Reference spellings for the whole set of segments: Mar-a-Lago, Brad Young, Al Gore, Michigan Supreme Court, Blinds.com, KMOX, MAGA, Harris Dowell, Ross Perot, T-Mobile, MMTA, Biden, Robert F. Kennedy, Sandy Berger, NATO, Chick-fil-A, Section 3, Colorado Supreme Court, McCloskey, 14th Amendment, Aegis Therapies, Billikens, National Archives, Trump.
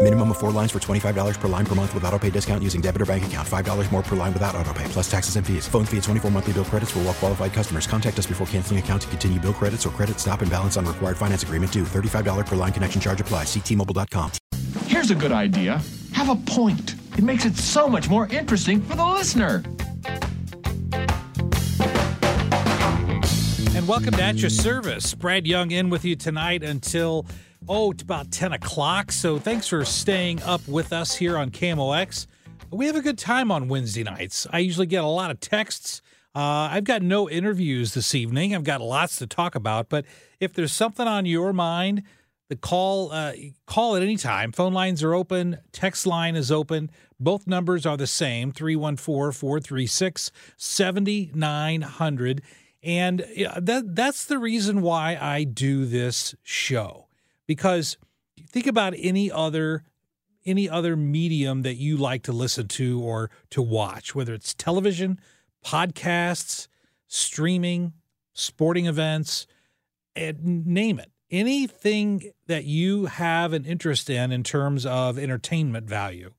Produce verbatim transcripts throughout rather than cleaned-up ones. Minimum of four lines for twenty-five dollars per line per month with auto pay discount using debit or bank account. five dollars more per line without auto pay, plus taxes and fees. Phone fee at twenty-four monthly bill credits for well qualified customers. Contact us before canceling account to continue bill credits or credit stop and balance on required finance agreement due. thirty-five dollars per line connection charge applies. See T Mobile dot com. Here's a good idea. Have a point. It makes it so much more interesting for the listener. And welcome to At Your Service. Brad Young in with you tonight until... Oh, it's about ten o'clock, so thanks for staying up with us here on K M O X. We have a good time on Wednesday nights. I usually get a lot of texts. Uh, I've got no interviews this evening. I've got lots to talk about, but if there's something on your mind, the call uh, call at any time. Phone lines are open. Text line is open. Both numbers are the same, three one four, four three six, seven nine zero zero. And that that's the reason why I do this show. Because think about any other any other medium that you like to listen to or to watch, whether it's television, podcasts, streaming, sporting events, and name it. Anything that you have an interest in in terms of entertainment value,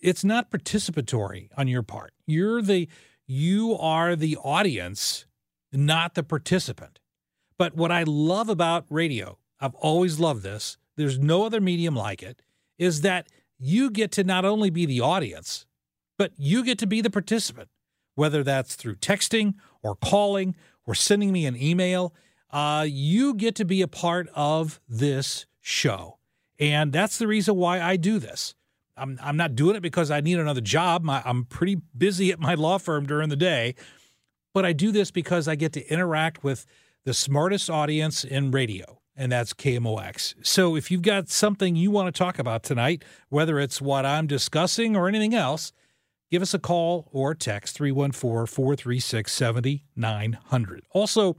it's not participatory on your part. You're the you are the audience, not the participant. But what I love about radio, I've always loved this, there's no other medium like it, is that you get to not only be the audience, but you get to be the participant, whether that's through texting or calling or sending me an email. Uh, you get to be a part of this show. And that's the reason why I do this. I'm, I'm not doing it because I need another job. My, I'm pretty busy at my law firm during the day, but I do this because I get to interact with the smartest audience in radio. And that's K M O X. So if you've got something you want to talk about tonight, whether it's what I'm discussing or anything else, give us a call or text three one four, four three six, seven nine zero zero. Also,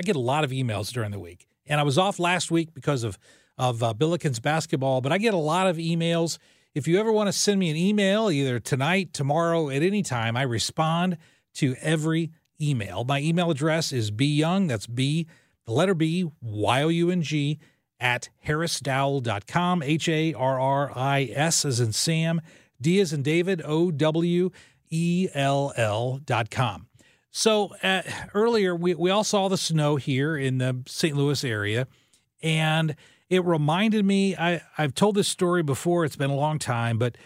I get a lot of emails during the week. And I was off last week because of, of uh, Billikens basketball, but I get a lot of emails. If you ever want to send me an email, either tonight, tomorrow, at any time, I respond to every email. My email address is byoung, that's B. The letter B, Y O U N G, at harris dowell dot com, H A R R I S as in Sam, D as in David, O W E L L dot com. So uh, earlier, we, we all saw the snow here in the Saint Louis area, and it reminded me, I, I've told this story before, it's been a long time, but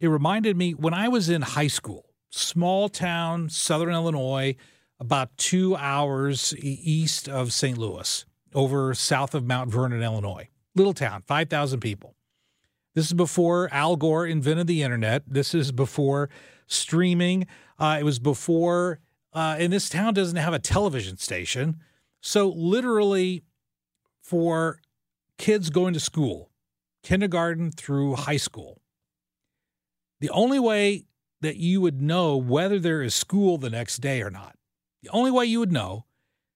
it reminded me when I was in high school, small town, southern Illinois, about two hours east of Saint Louis, over south of Mount Vernon, Illinois. Little town, five thousand people. This is before Al Gore invented the internet. This is before streaming. Uh, it was before, uh, and this town doesn't have a television station. So literally for kids going to school, kindergarten through high school, the only way that you would know whether there is school the next day or not, the only way you would know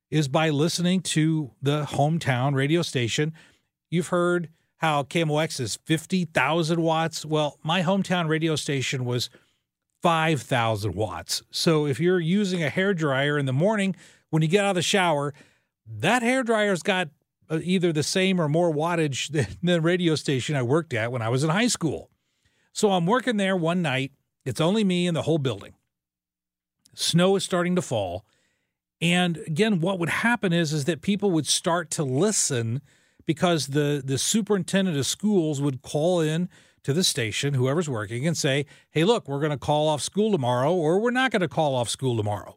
is by listening to the hometown radio station. You've heard how K M O X is fifty thousand watts. Well, my hometown radio station was five thousand watts. So if you're using a hairdryer in the morning when you get out of the shower, that hairdryer's got either the same or more wattage than the radio station I worked at when I was in high school. So I'm working there one night. It's only me and the whole building. Snow is starting to fall. And again, what would happen is, is that people would start to listen because the, the superintendent of schools would call in to the station, whoever's working, and say, hey, look, we're going to call off school tomorrow, or we're not going to call off school tomorrow.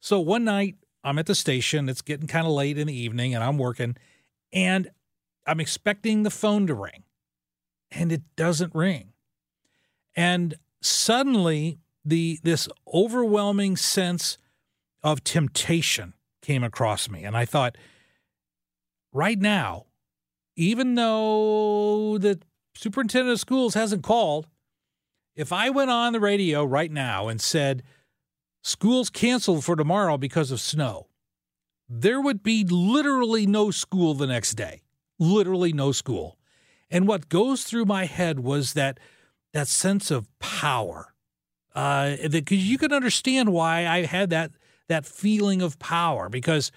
So one night I'm at the station. It's getting kind of late in the evening and I'm working and I'm expecting the phone to ring and it doesn't ring. And suddenly the this overwhelming sense of temptation came across me. And I thought, right now, even though the superintendent of schools hasn't called, if I went on the radio right now and said, school's canceled for tomorrow because of snow, there would be literally no school the next day, literally no school. And what goes through my head was that that sense of power, uh, because you can understand why I had that that feeling of power, because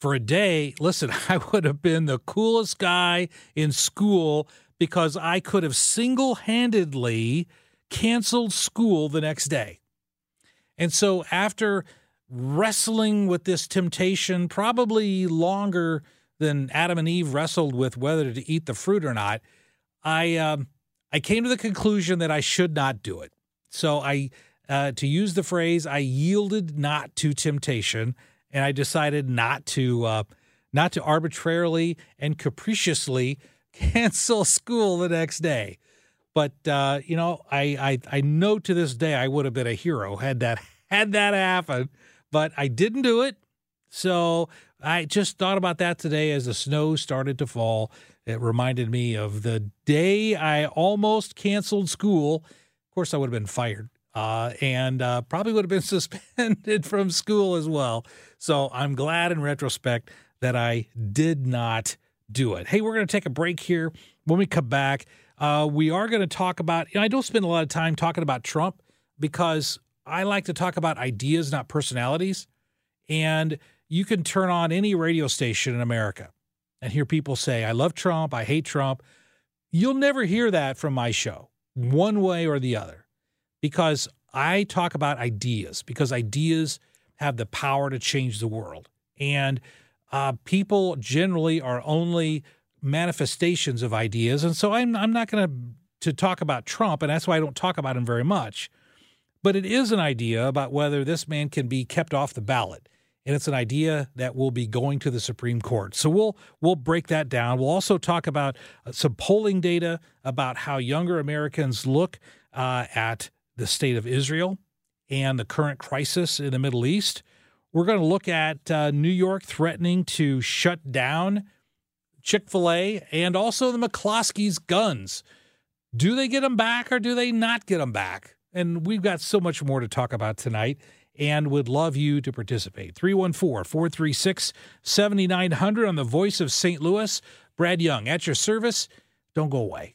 for a day, listen, I would have been the coolest guy in school because I could have single-handedly canceled school the next day. And so after wrestling with this temptation, probably longer than Adam and Eve wrestled with whether to eat the fruit or not, I um, I came to the conclusion that I should not do it. So I, uh, to use the phrase, I yielded not to temptation, and I decided not to uh, not to arbitrarily and capriciously cancel school the next day. But, uh, you know, I, I I know to this day I would have been a hero had that had that happened, but I didn't do it. So I just thought about that today as the snow started to fall. It reminded me of the day I almost canceled school. Of course, I would have been fired uh, and uh, probably would have been suspended from school as well. So I'm glad in retrospect that I did not do it. Hey, we're going to take a break here. When we come back, Uh, we are going to talk about, you know, I don't spend a lot of time talking about Trump because I like to talk about ideas, not personalities. And you can turn on any radio station in America and hear people say, I love Trump, I hate Trump. You'll never hear that from my show, one way or the other, because I talk about ideas, because ideas have the power to change the world. And uh, people generally are only manifestations of ideas. And so I'm I'm not going to to talk about Trump, and that's why I don't talk about him very much. But it is an idea about whether this man can be kept off the ballot. And it's an idea that will be going to the Supreme Court. So we'll we'll break that down. We'll also talk about some polling data about how younger Americans look uh, at the state of Israel and the current crisis in the Middle East. We're going to look at uh, New York threatening to shut down Chick-fil-A, and also the McCloskey's guns. Do they get them back or do they not get them back? And we've got so much more to talk about tonight and would love you to participate. three one four, four three six, seven nine zero zero on the Voice of Saint Louis. Brad Young, at your service. Don't go away.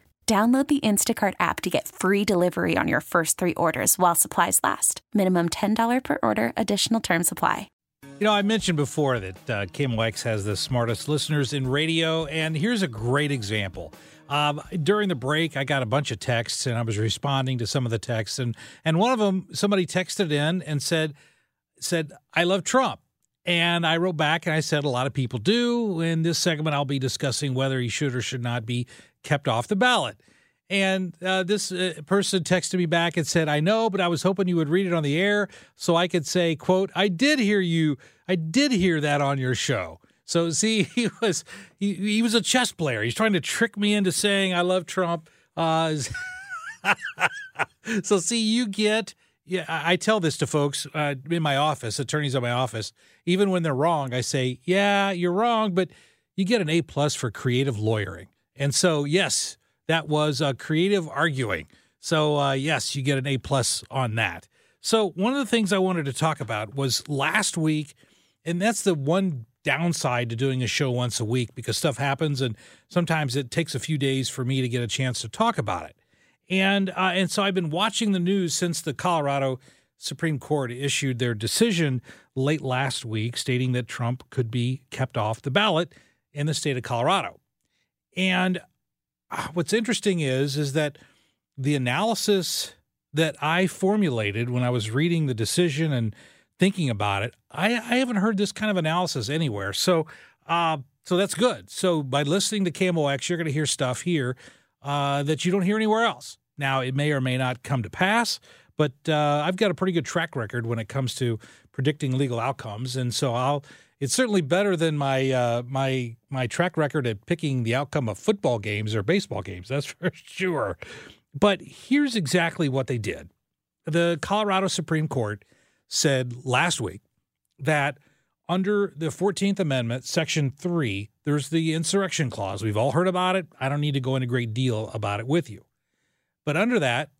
Download the Instacart app to get free delivery on your first three orders while supplies last. Minimum ten dollars per order. Additional terms apply. You know, I mentioned before that uh, K M O X has the smartest listeners in radio, and here's a great example. Um, during the break, I got a bunch of texts, and I was responding to some of the texts, and and one of them, somebody texted in and said, said I love Trump. And I wrote back and I said a lot of people do. In this segment, I'll be discussing whether he should or should not be kept off the ballot. And uh, this uh, person texted me back and said, I know, but I was hoping you would read it on the air so I could say, quote, I did hear you. I did hear that on your show. So, see, he was he, he was a chess player. He's trying to trick me into saying I love Trump. Uh, so, see, you get. Yeah, I tell this to folks uh, in my office, attorneys in my office. Even when they're wrong, I say, yeah, you're wrong, but you get an A plus for creative lawyering. And so, yes, that was uh, creative arguing. So, uh, yes, you get an A plus on that. So one of the things I wanted to talk about was last week, and that's the one downside to doing a show once a week because stuff happens, and sometimes it takes a few days for me to get a chance to talk about it. And uh, and so I've been watching the news since the Colorado Supreme Court issued their decision late last week stating that Trump could be kept off the ballot in the state of Colorado. And what's interesting is, is that the analysis that I formulated when I was reading the decision and thinking about it, I, I haven't heard this kind of analysis anywhere. So uh, so that's good. So by listening to K M O X, you're going to hear stuff here uh, that you don't hear anywhere else. Now, it may or may not come to pass, but uh, I've got a pretty good track record when it comes to predicting legal outcomes, and so I'll. It's certainly better than my uh, my my track record at picking the outcome of football games or baseball games. That's for sure. But here's exactly what they did. The Colorado Supreme Court said last week that under the fourteenth Amendment, Section three, there's the insurrection clause. We've all heard about it. I don't need to go into great deal about it with you. But under that,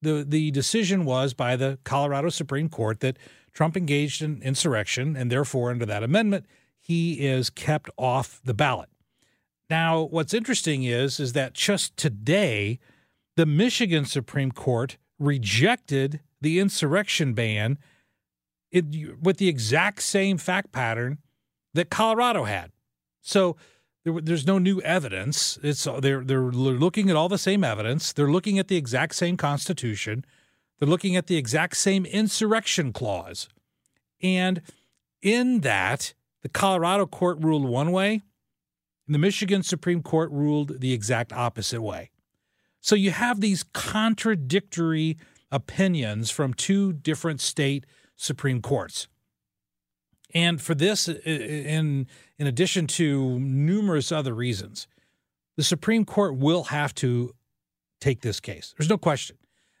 the the decision was by the Colorado Supreme Court that Trump engaged in insurrection, and therefore under that amendment, he is kept off the ballot. Now, what's interesting is, is that just today, the Michigan Supreme Court rejected the insurrection ban it, with the exact same fact pattern that Colorado had. So there, there's no new evidence. It's they're they're looking at all the same evidence. They're looking at the exact same Constitution. They're looking at the exact same insurrection clause. And in that, the Colorado court ruled one way, and the Michigan Supreme Court ruled the exact opposite way. So you have these contradictory opinions from two different state Supreme Courts. And for this, in, in addition to numerous other reasons, the Supreme Court will have to take this case. There's no question.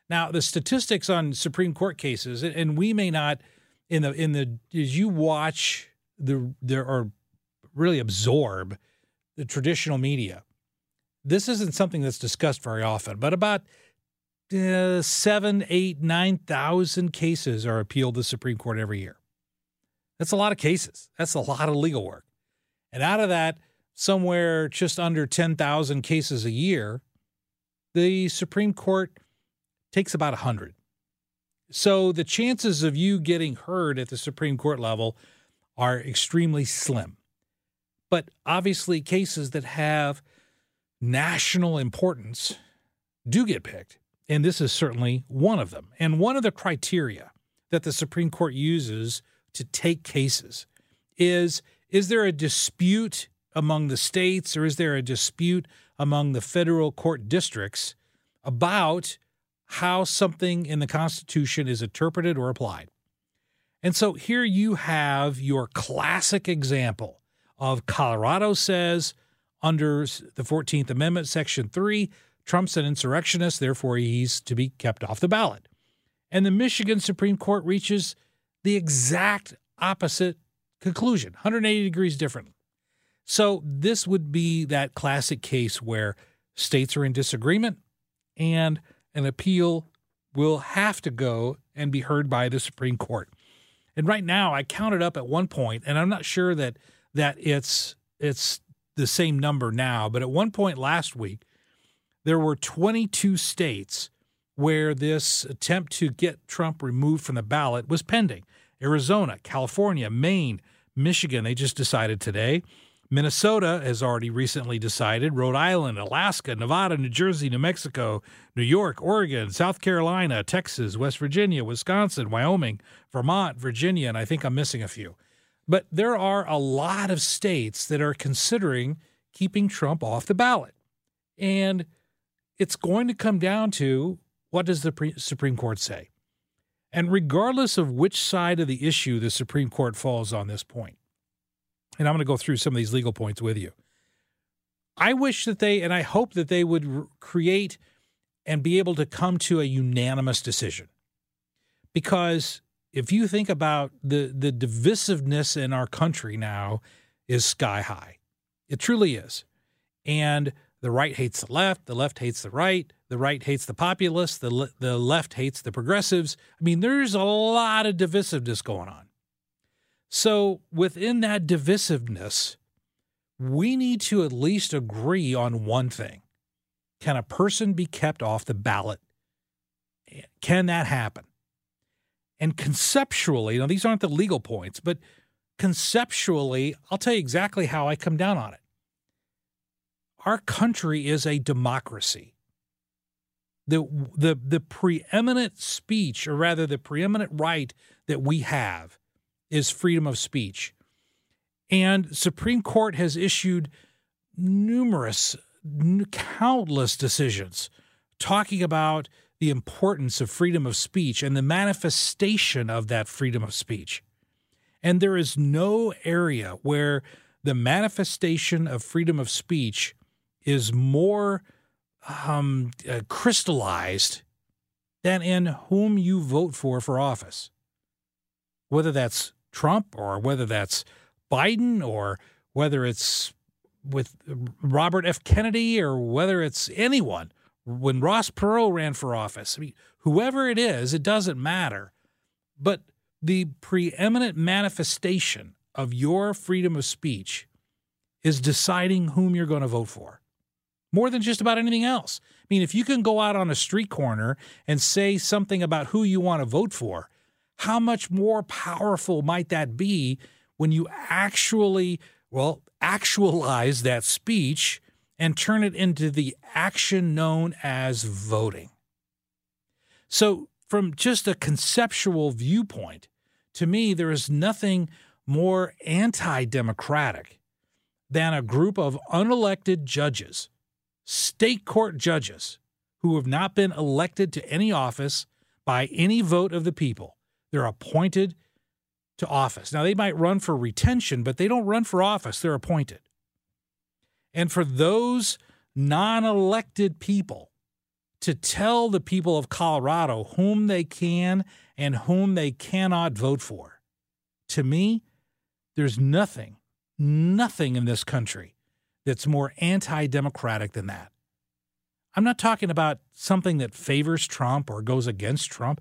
Now, the statistics on Supreme Court cases, and we may not, in the in the as you watch the there or really absorb the traditional media, this isn't something that's discussed very often. But about uh, seven, eight, nine thousand cases are appealed to the Supreme Court every year. That's a lot of cases. That's a lot of legal work. And out of that, somewhere just under ten thousand cases a year, the Supreme Court takes about one hundred. So the chances of you getting heard at the Supreme Court level are extremely slim. But obviously cases that have national importance do get picked, and this is certainly one of them. And one of the criteria that the Supreme Court uses to take cases is, is there a dispute among the states or is there a dispute among the federal court districts about how something in the Constitution is interpreted or applied. And so here you have your classic example of Colorado says under the fourteenth Amendment, Section three, Trump's an insurrectionist, therefore he's to be kept off the ballot. And the Michigan Supreme Court reaches the exact opposite conclusion, one hundred eighty degrees differently. So this would be that classic case where states are in disagreement and an appeal will have to go and be heard by the Supreme Court. And right now I counted up at one point, and I'm not sure that that it's it's the same number now, but at one point last week there were twenty-two states where this attempt to get Trump removed from the ballot was pending. Arizona, California, Maine, Michigan, they just decided today. Minnesota has already recently decided. Rhode Island, Alaska, Nevada, New Jersey, New Mexico, New York, Oregon, South Carolina, Texas, West Virginia, Wisconsin, Wyoming, Vermont, Virginia, and I think I'm missing a few. But there are a lot of states that are considering keeping Trump off the ballot. And it's going to come down to what does the Supreme Court say? And regardless of which side of the issue the Supreme Court falls on this point, and I'm going to go through some of these legal points with you, I wish that they, and I hope that they would create and be able to come to a unanimous decision. Because if you think about the, the divisiveness in our country now is sky high. It truly is. And the right hates the left, the left hates the right, the right hates the populists, the le- the left hates the progressives. I mean, there's a lot of divisiveness going on. So within that divisiveness, we need to at least agree on one thing. Can a person be kept off the ballot? Can that happen? And conceptually, now these aren't the legal points, but conceptually, I'll tell you exactly how I come down on it. Our country is a democracy. The, the, the preeminent speech, or rather the preeminent right that we have is freedom of speech. And Supreme Court has issued numerous, countless decisions talking about the importance of freedom of speech and the manifestation of that freedom of speech. And there is no area where the manifestation of freedom of speech is more um, uh, crystallized than in whom you vote for for office, whether that's Trump or whether that's Biden or whether it's with Robert F. Kennedy or whether it's anyone. When Ross Perot ran for office, I mean, whoever it is, it doesn't matter. But the preeminent manifestation of your freedom of speech is deciding whom you're going to vote for, more than just about anything else. I mean, if you can go out on a street corner and say something about who you want to vote for, how much more powerful might that be when you actually, well, actualize that speech and turn it into the action known as voting? So from just a conceptual viewpoint, to me, there is nothing more anti-democratic than a group of unelected judges, state court judges, who have not been elected to any office by any vote of the people. They're appointed to office. Now, they might run for retention, but they don't run for office. They're appointed. And for those non-elected people to tell the people of Colorado whom they can and whom they cannot vote for, to me, there's nothing, nothing in this country that's more anti-democratic than that. I'm not talking about something that favors Trump or goes against Trump.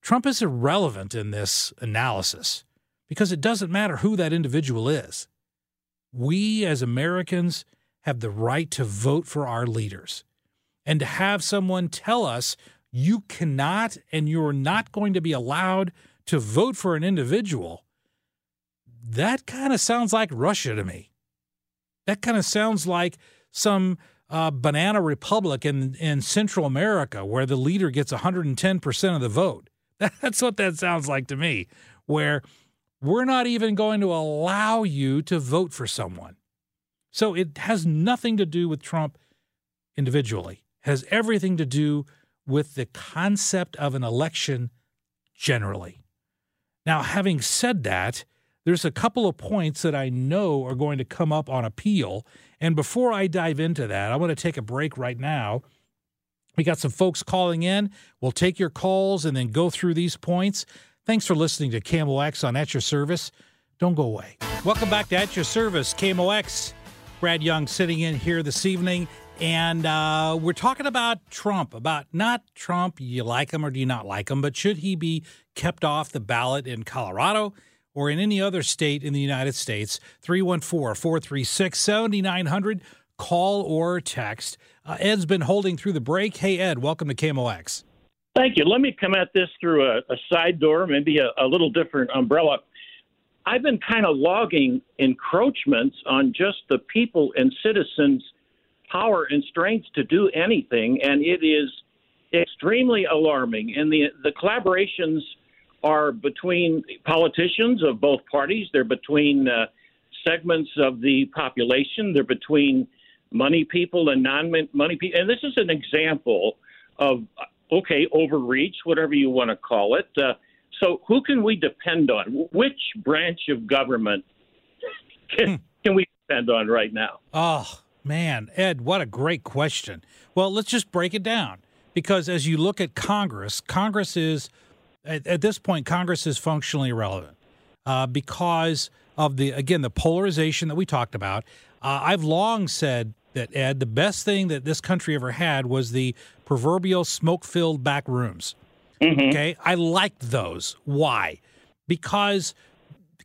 Trump is irrelevant in this analysis because it doesn't matter who that individual is. We as Americans have the right to vote for our leaders, and to have someone tell us you cannot and you're not going to be allowed to vote for an individual, that kind of sounds like Russia to me. That kind of sounds like some uh, banana republic in, in Central America where the leader gets one hundred ten percent of the vote. That's what that sounds like to me, where we're not even going to allow you to vote for someone. So it has nothing to do with Trump individually. has everything to do with the concept of an election generally. Now, having said that, there's a couple of points that I know are going to come up on appeal. And before I dive into that, I want to take a break right now. We got some folks calling in. We'll take your calls and then go through these points. Thanks for listening to K M O X on At Your Service. Don't go away. Welcome back to At Your Service, K M O X. Brad Young sitting in here this evening. And uh, we're talking about Trump, about not Trump, you like him or do you not like him, but should he be kept off the ballot in Colorado or in any other state in the United States? three one four, four three six, seven nine zero zero. Call or text. Uh, Ed's been holding through the break. Hey, Ed, welcome to K M O X. Thank you. Let me come at this through a, a side door, maybe a, a little different umbrella. I've been kind of logging encroachments on just the people and citizens' power and strength to do anything, and it is extremely alarming. And the the collaborations are between politicians of both parties. They're between uh, segments of the population. They're between money people and non-money people. And this is an example of, okay, overreach, whatever you want to call it. Uh, so who can we depend on? Which branch of government can, can we depend on right now? Oh, man, Ed, what a great question. Well, let's just break it down, because as you look at Congress, Congress is, at, at this point, Congress is functionally irrelevant uh, because of the, again, the polarization that we talked about. Uh, I've long said that, Ed, the best thing that this country ever had was the proverbial smoke-filled back rooms. Mm-hmm. Okay, I liked those. Why? Because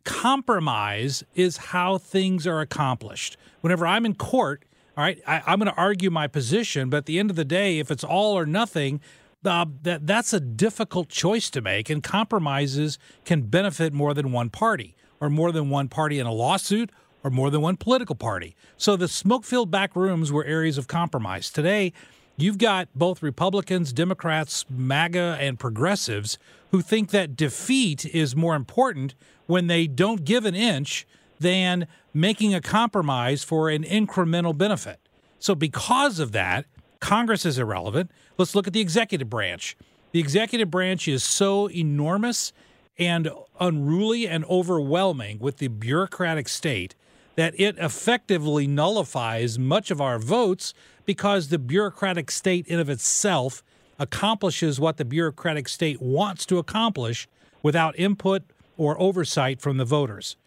compromise is how things are accomplished. Whenever I'm in court, all right, I, I'm going to argue my position, but at the end of the day, if it's all or nothing, uh, that that's a difficult choice to make, and compromises can benefit more than one party, or more than one party in a lawsuit, or more than one political party. So the smoke-filled back rooms were areas of compromise. Today, you've got both Republicans, Democrats, MAGA, and progressives who think that defeat is more important when they don't give an inch than making a compromise for an incremental benefit. So because of that, Congress is irrelevant. Let's look at the executive branch. The executive branch is so enormous and unruly and overwhelming with the bureaucratic state that it effectively nullifies much of our votes, because the bureaucratic state in of itself accomplishes what the bureaucratic state wants to accomplish without input or oversight from the voters.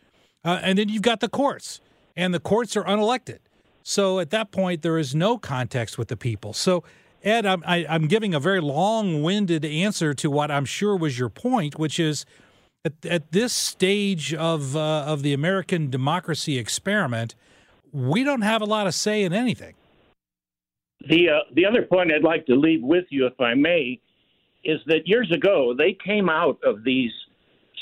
Uh, and then you've got the courts, and the courts are unelected. So at that point, there is no context with the people. So, Ed, I'm, I, I'm giving a very long-winded answer to what I'm sure was your point, which is at, at this stage of uh, of the American democracy experiment, we don't have a lot of say in anything. The uh, the other point I'd like to leave with you, if I may, is that years ago they came out of these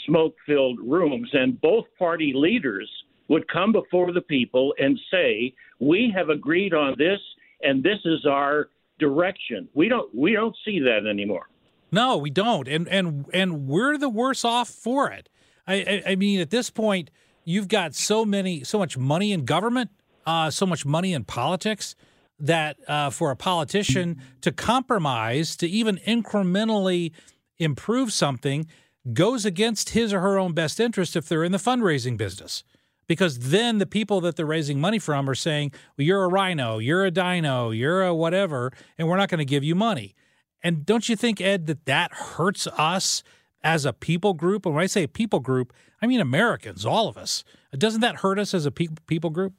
smoke-filled rooms, and both party leaders would come before the people and say, "We have agreed on this, and this is our direction." We don't we don't see that anymore. No, we don't, and and and we're the worse off for it. I I, I mean, at this point, you've got so many so much money in government, uh, so much money in politics, that uh, for a politician to compromise, to even incrementally improve something, goes against his or her own best interest if they're in the fundraising business. Because then the people that they're raising money from are saying, well, you're a rhino, you're a dino, you're a whatever, and we're not going to give you money. And don't you think, Ed, that that hurts us as a people group? And when I say people group, I mean Americans, all of us. Doesn't that hurt us as a pe- people group?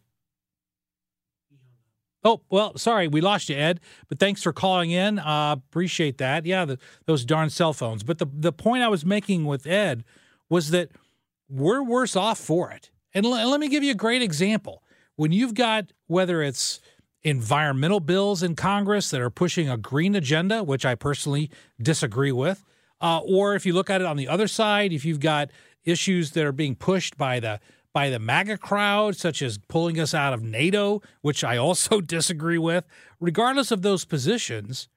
Oh, well, sorry, we lost you, Ed, but thanks for calling in. Uh, appreciate that. Yeah, the, those darn cell phones. But the, the point I was making with Ed was that we're worse off for it. And l- let me give you a great example. When you've got, whether it's environmental bills in Congress that are pushing a green agenda, which I personally disagree with, uh, or if you look at it on the other side, if you've got issues that are being pushed by the by the MAGA crowd, such as pulling us out of NATO, which I also disagree with. Regardless of those positions,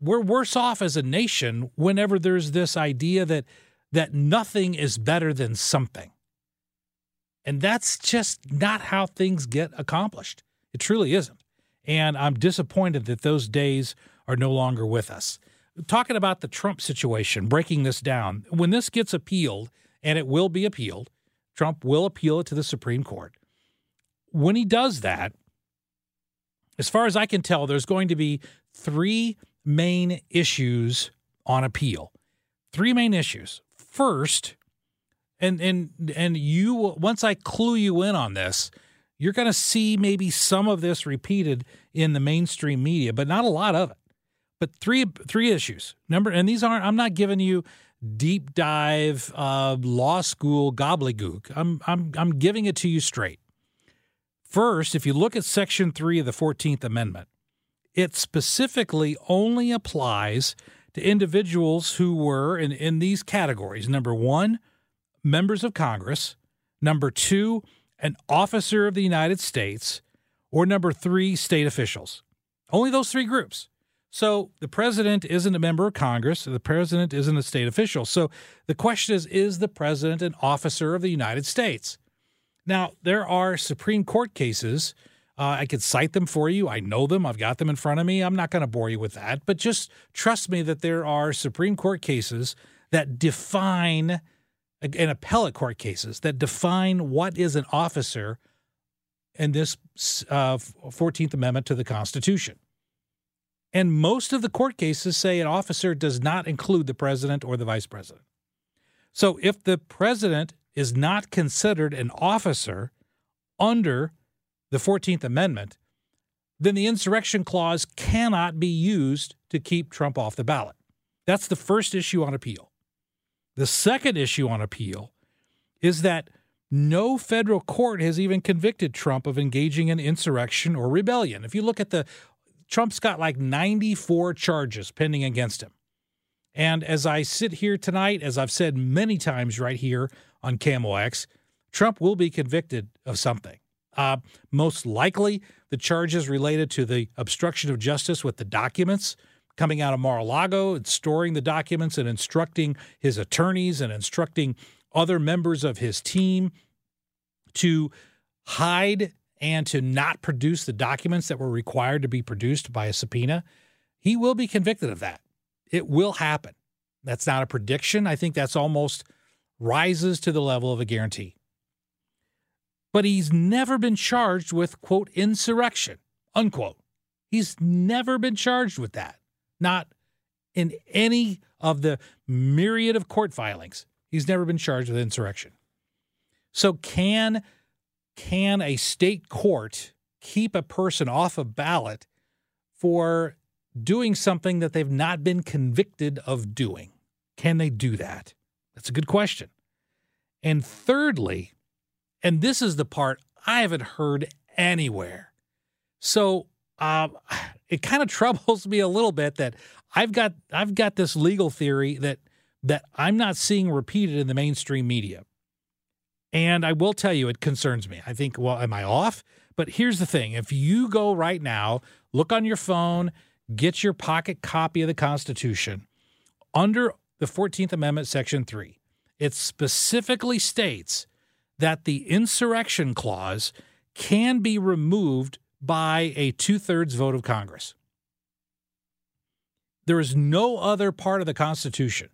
we're worse off as a nation whenever there's this idea that that nothing is better than something. And that's just not how things get accomplished. It truly isn't. and I'm disappointed that those days are no longer with us. Talking about the Trump situation, breaking this down, when this gets appealed, and it will be appealed, Trump will appeal it to the Supreme Court. When he does that, as far as I can tell, there's going to be three main issues on appeal. Three main issues. First, and and and you once I clue you in on this, you're going to see maybe some of this repeated in the mainstream media, but not a lot of it. But three three issues. Number, and these aren't. I'm not giving you deep dive uh, law school gobbledygook. I'm I'm I'm giving it to you straight. First, if you look at Section three of the fourteenth Amendment, it specifically only applies to individuals who were in, in these categories. Number one, members of Congress. Number two, an officer of the United States. Or number three, state officials. Only those three groups. So the president isn't a member of Congress. The president isn't a state official. So the question is, is the president an officer of the United States? Now, there are Supreme Court cases. Uh, I could cite them for you. I know them. I've got them in front of me. I'm not going to bore you with that. But just trust me that there are Supreme Court cases that define, and appellate court cases, that define what is an officer in this uh, fourteenth Amendment to the Constitution. And most of the court cases say an officer does not include the president or the vice president. So if the president is not considered an officer under the fourteenth Amendment, then the insurrection clause cannot be used to keep Trump off the ballot. That's the first issue on appeal. The second issue on appeal is that no federal court has even convicted Trump of engaging in insurrection or rebellion. If you look at the, Trump's got like ninety-four charges pending against him. And as I sit here tonight, as I've said many times right here on K M O X, Trump will be convicted of something. Uh, most likely, the charges related to the obstruction of justice with the documents coming out of Mar-a-Lago and storing the documents and instructing his attorneys and instructing other members of his team to hide and to not produce the documents that were required to be produced by a subpoena. He will be convicted of that. It will happen. That's not a prediction. I think that's almost rises to the level of a guarantee. But he's never been charged with, quote, insurrection, unquote. He's never been charged with that, not in any of the myriad of court filings. He's never been charged with insurrection. So can, can a state court keep a person off a ballot for doing something that they've not been convicted of doing? Can they do that? That's a good question. And thirdly, and this is the part I haven't heard anywhere. So um, it kind of troubles me a little bit that I've got I've got this legal theory that that I'm not seeing repeated in the mainstream media. And I will tell you, it concerns me. I think, well, am I off? But here's the thing. If you go right now, look on your phone, get your pocket copy of the Constitution, under the fourteenth Amendment, Section three, it specifically states that the insurrection clause can be removed by a two-thirds vote of Congress. There is no other part of the Constitution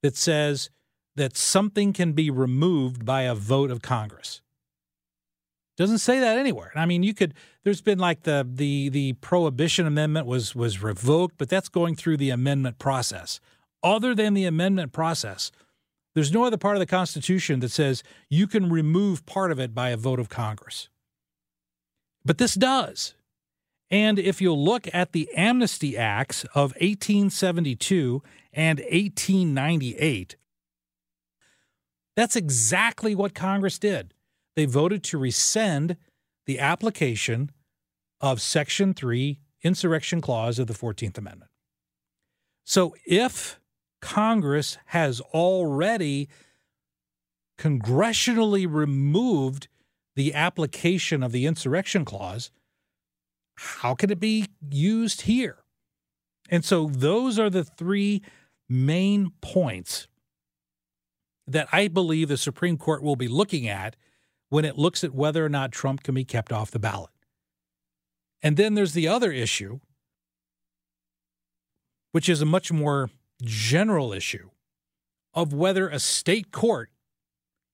that says that something can be removed by a vote of Congress. Doesn't say that anywhere. I mean, you could. There's been like the the the Prohibition Amendment was was revoked, but that's going through the amendment process. Other than the amendment process, there's no other part of the Constitution that says you can remove part of it by a vote of Congress. But this does. And if you look at the Amnesty Acts of eighteen seventy-two and eighteen ninety-eight, that's exactly what Congress did. They voted to rescind the application of Section three, Insurrection Clause of the fourteenth Amendment. So if Congress has already congressionally removed the application of the insurrection clause, how can it be used here? And so those are the three main points that I believe the Supreme Court will be looking at when it looks at whether or not Trump can be kept off the ballot. And then there's the other issue, which is a much more general issue of whether a state court,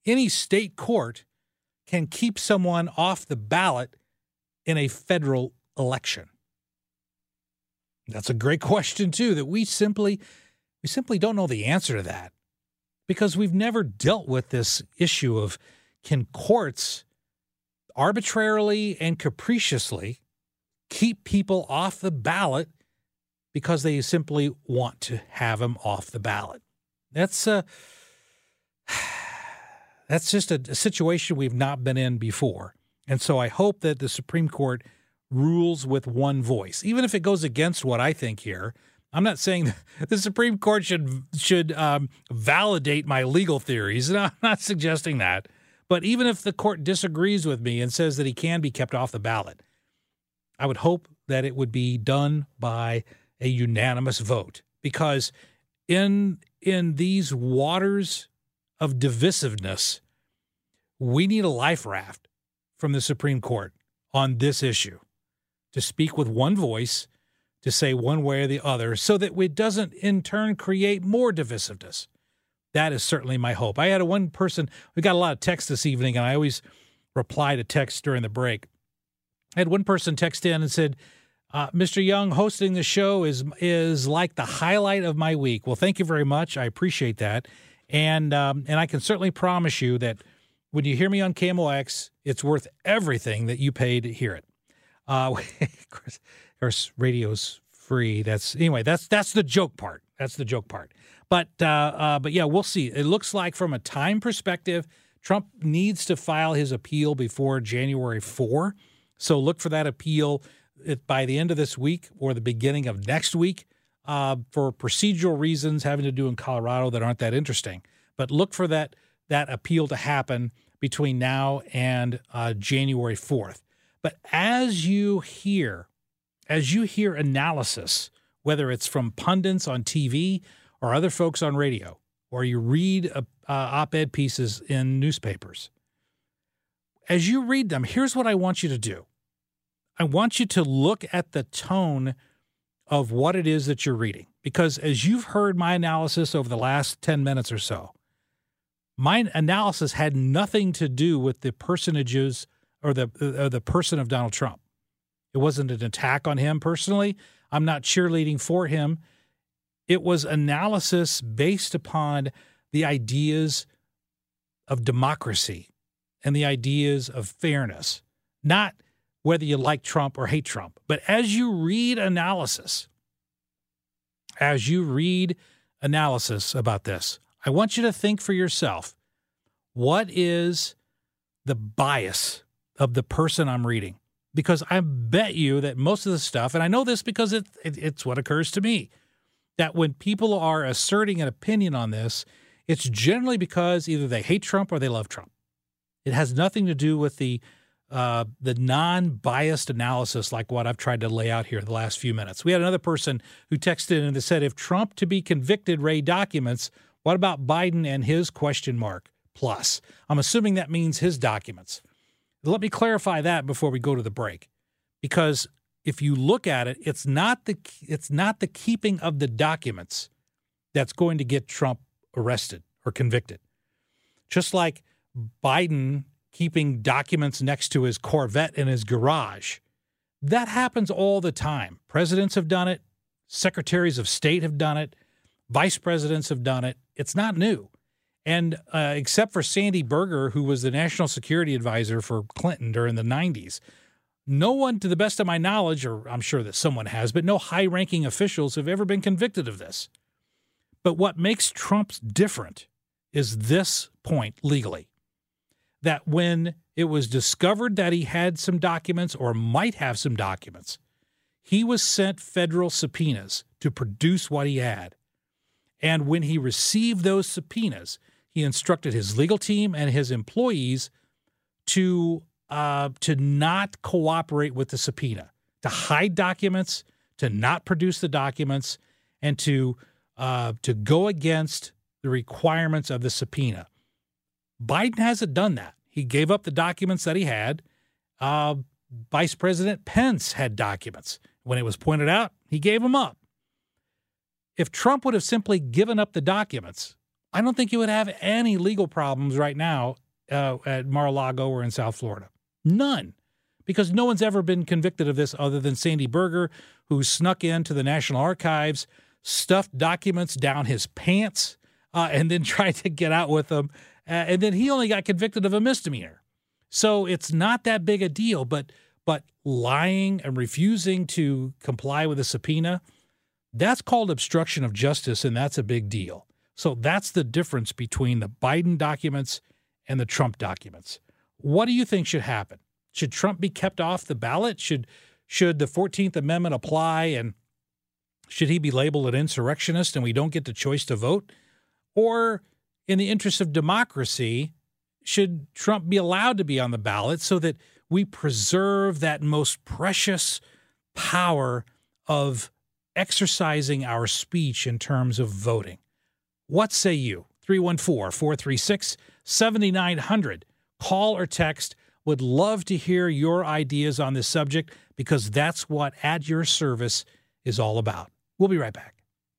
any state court, can keep someone off the ballot in a federal election. That's a great question, too, that we simply we simply don't know the answer to that because we've never dealt with this issue of can courts arbitrarily and capriciously keep people off the ballot because they simply want to have them off the ballot. That's a, that's just a, a situation we've not been in before. And so I hope that the Supreme Court rules with one voice, even if it goes against what I think here. I'm not saying the Supreme Court should should um, validate my legal theories. No, I'm not suggesting that. But even if the court disagrees with me and says that he can be kept off the ballot, I would hope that it would be done by a unanimous vote. Because in in these waters of divisiveness, we need a life raft from the Supreme Court on this issue to speak with one voice, to say one way or the other, so that it doesn't in turn create more divisiveness. That is certainly my hope. I had a one person, we got a lot of texts this evening, and I always reply to texts during the break. I had one person text in and said, uh, Mister Young, hosting the show is is like the highlight of my week. Well, thank you very much. I appreciate that. And um, and I can certainly promise you that when you hear me on K M O X, it's worth everything that you pay to hear it. Uh, of course, of course, radio's free. That's anyway, that's that's the joke part. That's the joke part. But uh, uh, but yeah, we'll see. It looks like from a time perspective, Trump needs to file his appeal before January fourth. So look for that appeal by the end of this week or the beginning of next week uh, for procedural reasons having to do in Colorado that aren't that interesting. But look for that that appeal to happen between now and uh, January fourth. But as you hear, as you hear analysis, whether it's from pundits on T V or other folks on radio, or you read uh, op-ed pieces in newspapers, as you read them, here's what I want you to do. I want you to look at the tone of what it is that you're reading. Because as you've heard my analysis over the last ten minutes or so, my analysis had nothing to do with the personages or the or the person of Donald Trump. It wasn't an attack on him personally. I'm not cheerleading for him. It was analysis based upon the ideas of democracy and the ideas of fairness, not whether you like Trump or hate Trump. But as you read analysis, as you read analysis about this, I want you to think for yourself, what is the bias of the person I'm reading? Because I bet you that most of the stuff, and I know this because it, it, it's what occurs to me, that when people are asserting an opinion on this, it's generally because either they hate Trump or they love Trump. It has nothing to do with the uh, the non-biased analysis like what I've tried to lay out here the last few minutes. We had another person who texted in and said, if Trump to be convicted Ray documents, what about Biden and his question mark plus? I'm assuming that means his documents. Let me clarify that before we go to the break, because if you look at it, it's not the it's not the keeping of the documents that's going to get Trump arrested or convicted. Just like Biden keeping documents next to his Corvette in his garage, that happens all the time. Presidents have done it. Secretaries of state have done it. Vice presidents have done it. It's not new. And uh, except for Sandy Berger, who was the national security advisor for Clinton during the nineties, no one, to the best of my knowledge, or I'm sure that someone has, but no high-ranking officials have ever been convicted of this. But what makes Trump different is this point legally, that when it was discovered that he had some documents or might have some documents, he was sent federal subpoenas to produce what he had. And when he received those subpoenas, he instructed his legal team and his employees to uh, to not cooperate with the subpoena, to hide documents, to not produce the documents, and to uh, to go against the requirements of the subpoena. Biden hasn't done that. He gave up the documents that he had. Uh, Vice President Pence had documents. When it was pointed out, he gave them up. If Trump would have simply given up the documents, I don't think you would have any legal problems right now uh, at Mar-a-Lago or in South Florida. None. Because no one's ever been convicted of this other than Sandy Berger, who snuck into the National Archives, stuffed documents down his pants, uh, and then tried to get out with them. Uh, and then he only got convicted of a misdemeanor. So it's not that big a deal. But but lying and refusing to comply with a subpoena, that's called obstruction of justice, and that's a big deal. So that's the difference between the Biden documents and the Trump documents. What do you think should happen? Should Trump be kept off the ballot? Should should the fourteenth Amendment apply, and should he be labeled an insurrectionist and we don't get the choice to vote? Or in the interest of democracy, should Trump be allowed to be on the ballot so that we preserve that most precious power of exercising our speech in terms of voting? What say you? three one four, four three six, seven nine zero zero. Call or text. Would love to hear your ideas on this subject, because that's what At Your Service is all about. We'll be right back.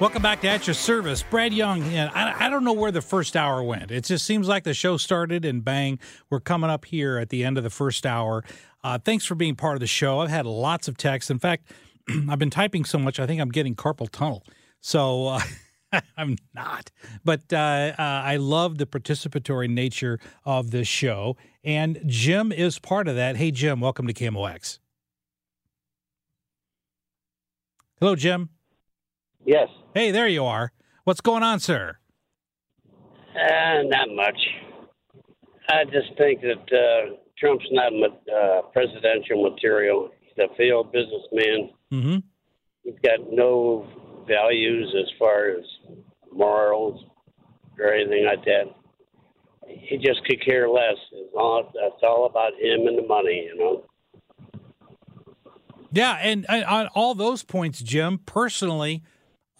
Welcome back to At Your Service. Brad Young, and I, I don't know where the first hour went. It just seems like the show started and bang, we're coming up here at the end of the first hour. Uh, thanks for being part of the show. I've had lots of texts. In fact, I've been typing so much, I think I'm getting carpal tunnel. So uh, I'm not. But uh, uh, I love the participatory nature of this show. And Jim is part of that. Hey, Jim, welcome to K M O X. Hello, Jim. Yes. Hey, there you are. What's going on, sir? Uh, not much. I just think that uh, Trump's not uh, presidential material. He's a failed businessman. Mm-hmm. He's got no values as far as morals or anything like that. He just could care less. It's all, that's all about him and the money, you know. Yeah, and, and on all those points, Jim, personally,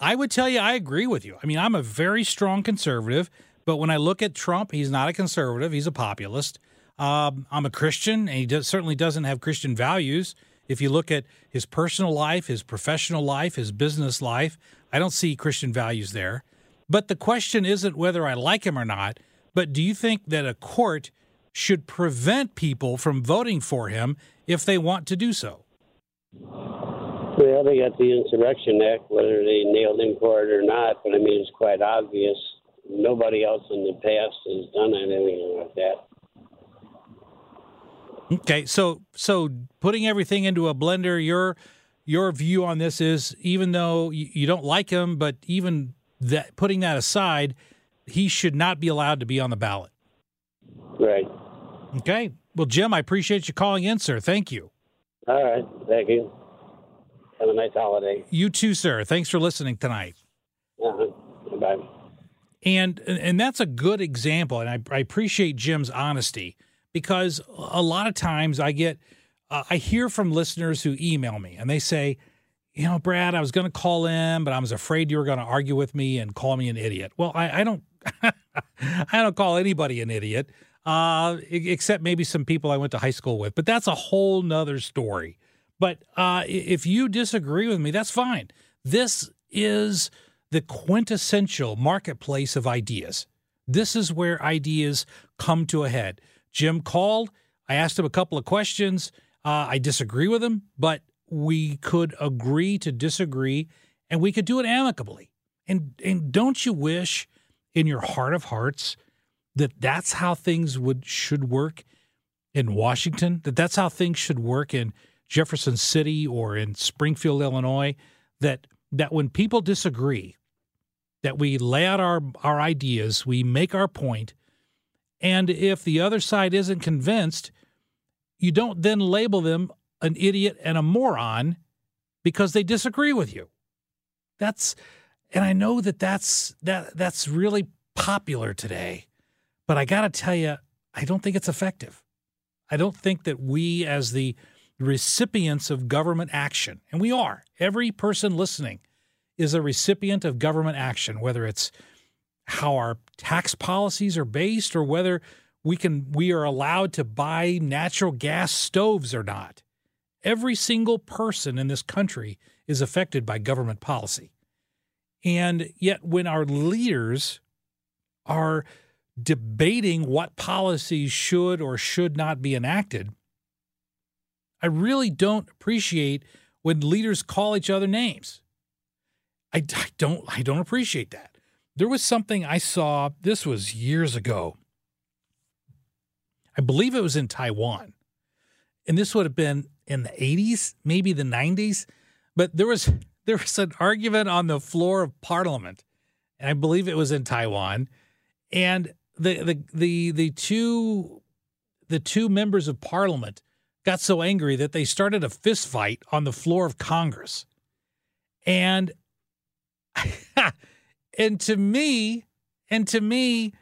I would tell you I agree with you. I mean, I'm a very strong conservative, but when I look at Trump, he's not a conservative. He's a populist. Um, I'm a Christian, and he does, certainly doesn't have Christian values. If you look at his personal life, his professional life, his business life, I don't see Christian values there. But the question isn't whether I like him or not, but do you think that a court should prevent people from voting for him if they want to do so? Well, they got the Insurrection Act, whether they nailed him for it or not, but I mean, it's quite obvious. Nobody else in the past has done anything like that. Okay, so so putting everything into a blender, your your view on this is, even though you don't like him, but even that, putting that aside, he should not be allowed to be on the ballot. Right. Okay. Well, Jim, I appreciate you calling in, sir. Thank you. All right. Thank you. Have a nice holiday. You too, sir. Thanks for listening tonight. Uh-huh. Bye. And and that's a good example, and I, I appreciate Jim's honesty. Because a lot of times I get, uh, I hear from listeners who email me and they say, you know, Brad, I was going to call in, but I was afraid you were going to argue with me and call me an idiot. Well, I, I don't, I don't call anybody an idiot, uh, except maybe some people I went to high school with, but that's a whole nother story. But uh, if you disagree with me, that's fine. This is the quintessential marketplace of ideas. This is where ideas come to a head. Jim called. I asked him a couple of questions. Uh, I disagree with him, but we could agree to disagree, and we could do it amicably. And and don't you wish in your heart of hearts that that's how things would should work in Washington, that that's how things should work in Jefferson City or in Springfield, Illinois, that that when people disagree, that we lay out our, our ideas, we make our point. And if the other side isn't convinced, you don't then label them an idiot and a moron because they disagree with you. That's, and I know that that's, that, that's really popular today, but I got to tell you, I don't think it's effective. I don't think that we as the recipients of government action, and we are, every person listening is a recipient of government action, whether it's how our tax policies are based or whether we can we are allowed to buy natural gas stoves or not. Every single person in this country is affected by government policy. And yet when our leaders are debating what policies should or should not be enacted, I really don't appreciate when leaders call each other names. I, I don't I don't appreciate that. There was something I saw, this was years ago. I believe it was in Taiwan. And this would have been in the eighties, maybe the nineties. But there was there was an argument on the floor of Parliament. And I believe it was in Taiwan. And the the the the two the two members of Parliament got so angry that they started a fist fight on the floor of Congress. And and to me, and to me,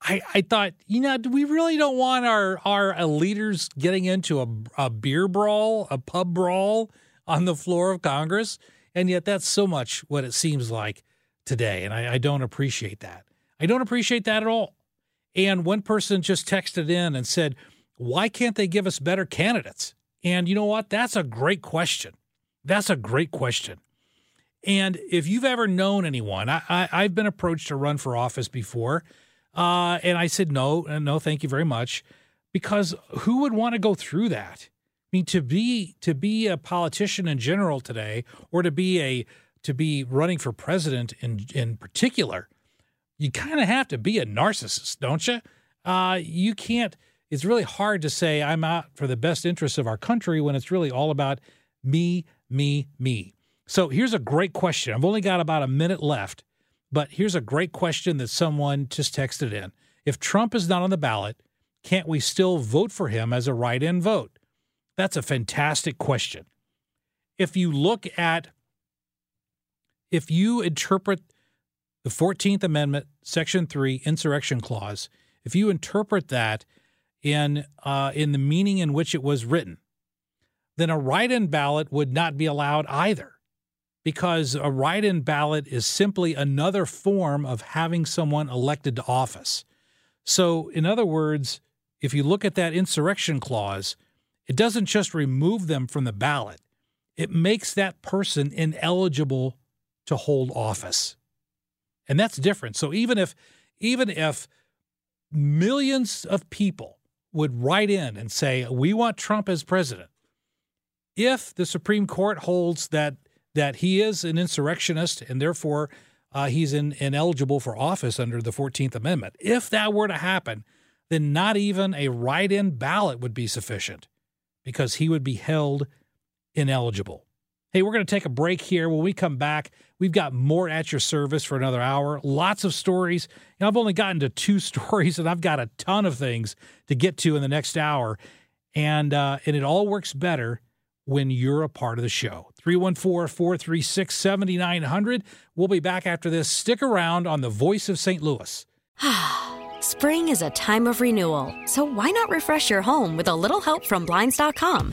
I, I thought, you know, we really don't want our, our leaders getting into a, a beer brawl, a pub brawl on the floor of Congress. And yet that's so much what it seems like today. And I, I don't appreciate that. I don't appreciate that at all. And one person just texted in and said, why can't they give us better candidates? And you know what? That's a great question. That's a great question. And if you've ever known anyone, I, I, I've been approached to run for office before, uh, and I said no, no, thank you very much, because who would want to go through that? I mean, to be to be a politician in general today, or to be a to be running for president in in particular, you kind of have to be a narcissist, don't you? Uh, you can't. It's really hard to say I'm out for the best interests of our country when it's really all about me, me, me. So here's a great question. I've only got about a minute left, but here's a great question that someone just texted in. If Trump is not on the ballot, can't we still vote for him as a write-in vote? That's a fantastic question. If you look at, if you interpret the fourteenth Amendment, Section three, Insurrection Clause, if you interpret that in uh, in the meaning in which it was written, then a write-in ballot would not be allowed either. Because a write-in ballot is simply another form of having someone elected to office. So, in other words, if you look at that insurrection clause, it doesn't just remove them from the ballot. It makes that person ineligible to hold office. And that's different. So even if even if millions of people would write in and say, we want Trump as president, if the Supreme Court holds that that he is an insurrectionist and therefore uh, he's in, ineligible for office under the fourteenth Amendment. If that were to happen, then not even a write-in ballot would be sufficient because he would be held ineligible. Hey, we're going to take a break here. When we come back, we've got more at your service for another hour. Lots of stories. And I've only gotten to two stories, and I've got a ton of things to get to in the next hour. And uh, and it all works better when you're a part of the show. three one four, four three six, seven nine zero zero. We'll be back after this. Stick around on The Voice of Saint Louis. Spring is a time of renewal, so why not refresh your home with a little help from Blinds dot com?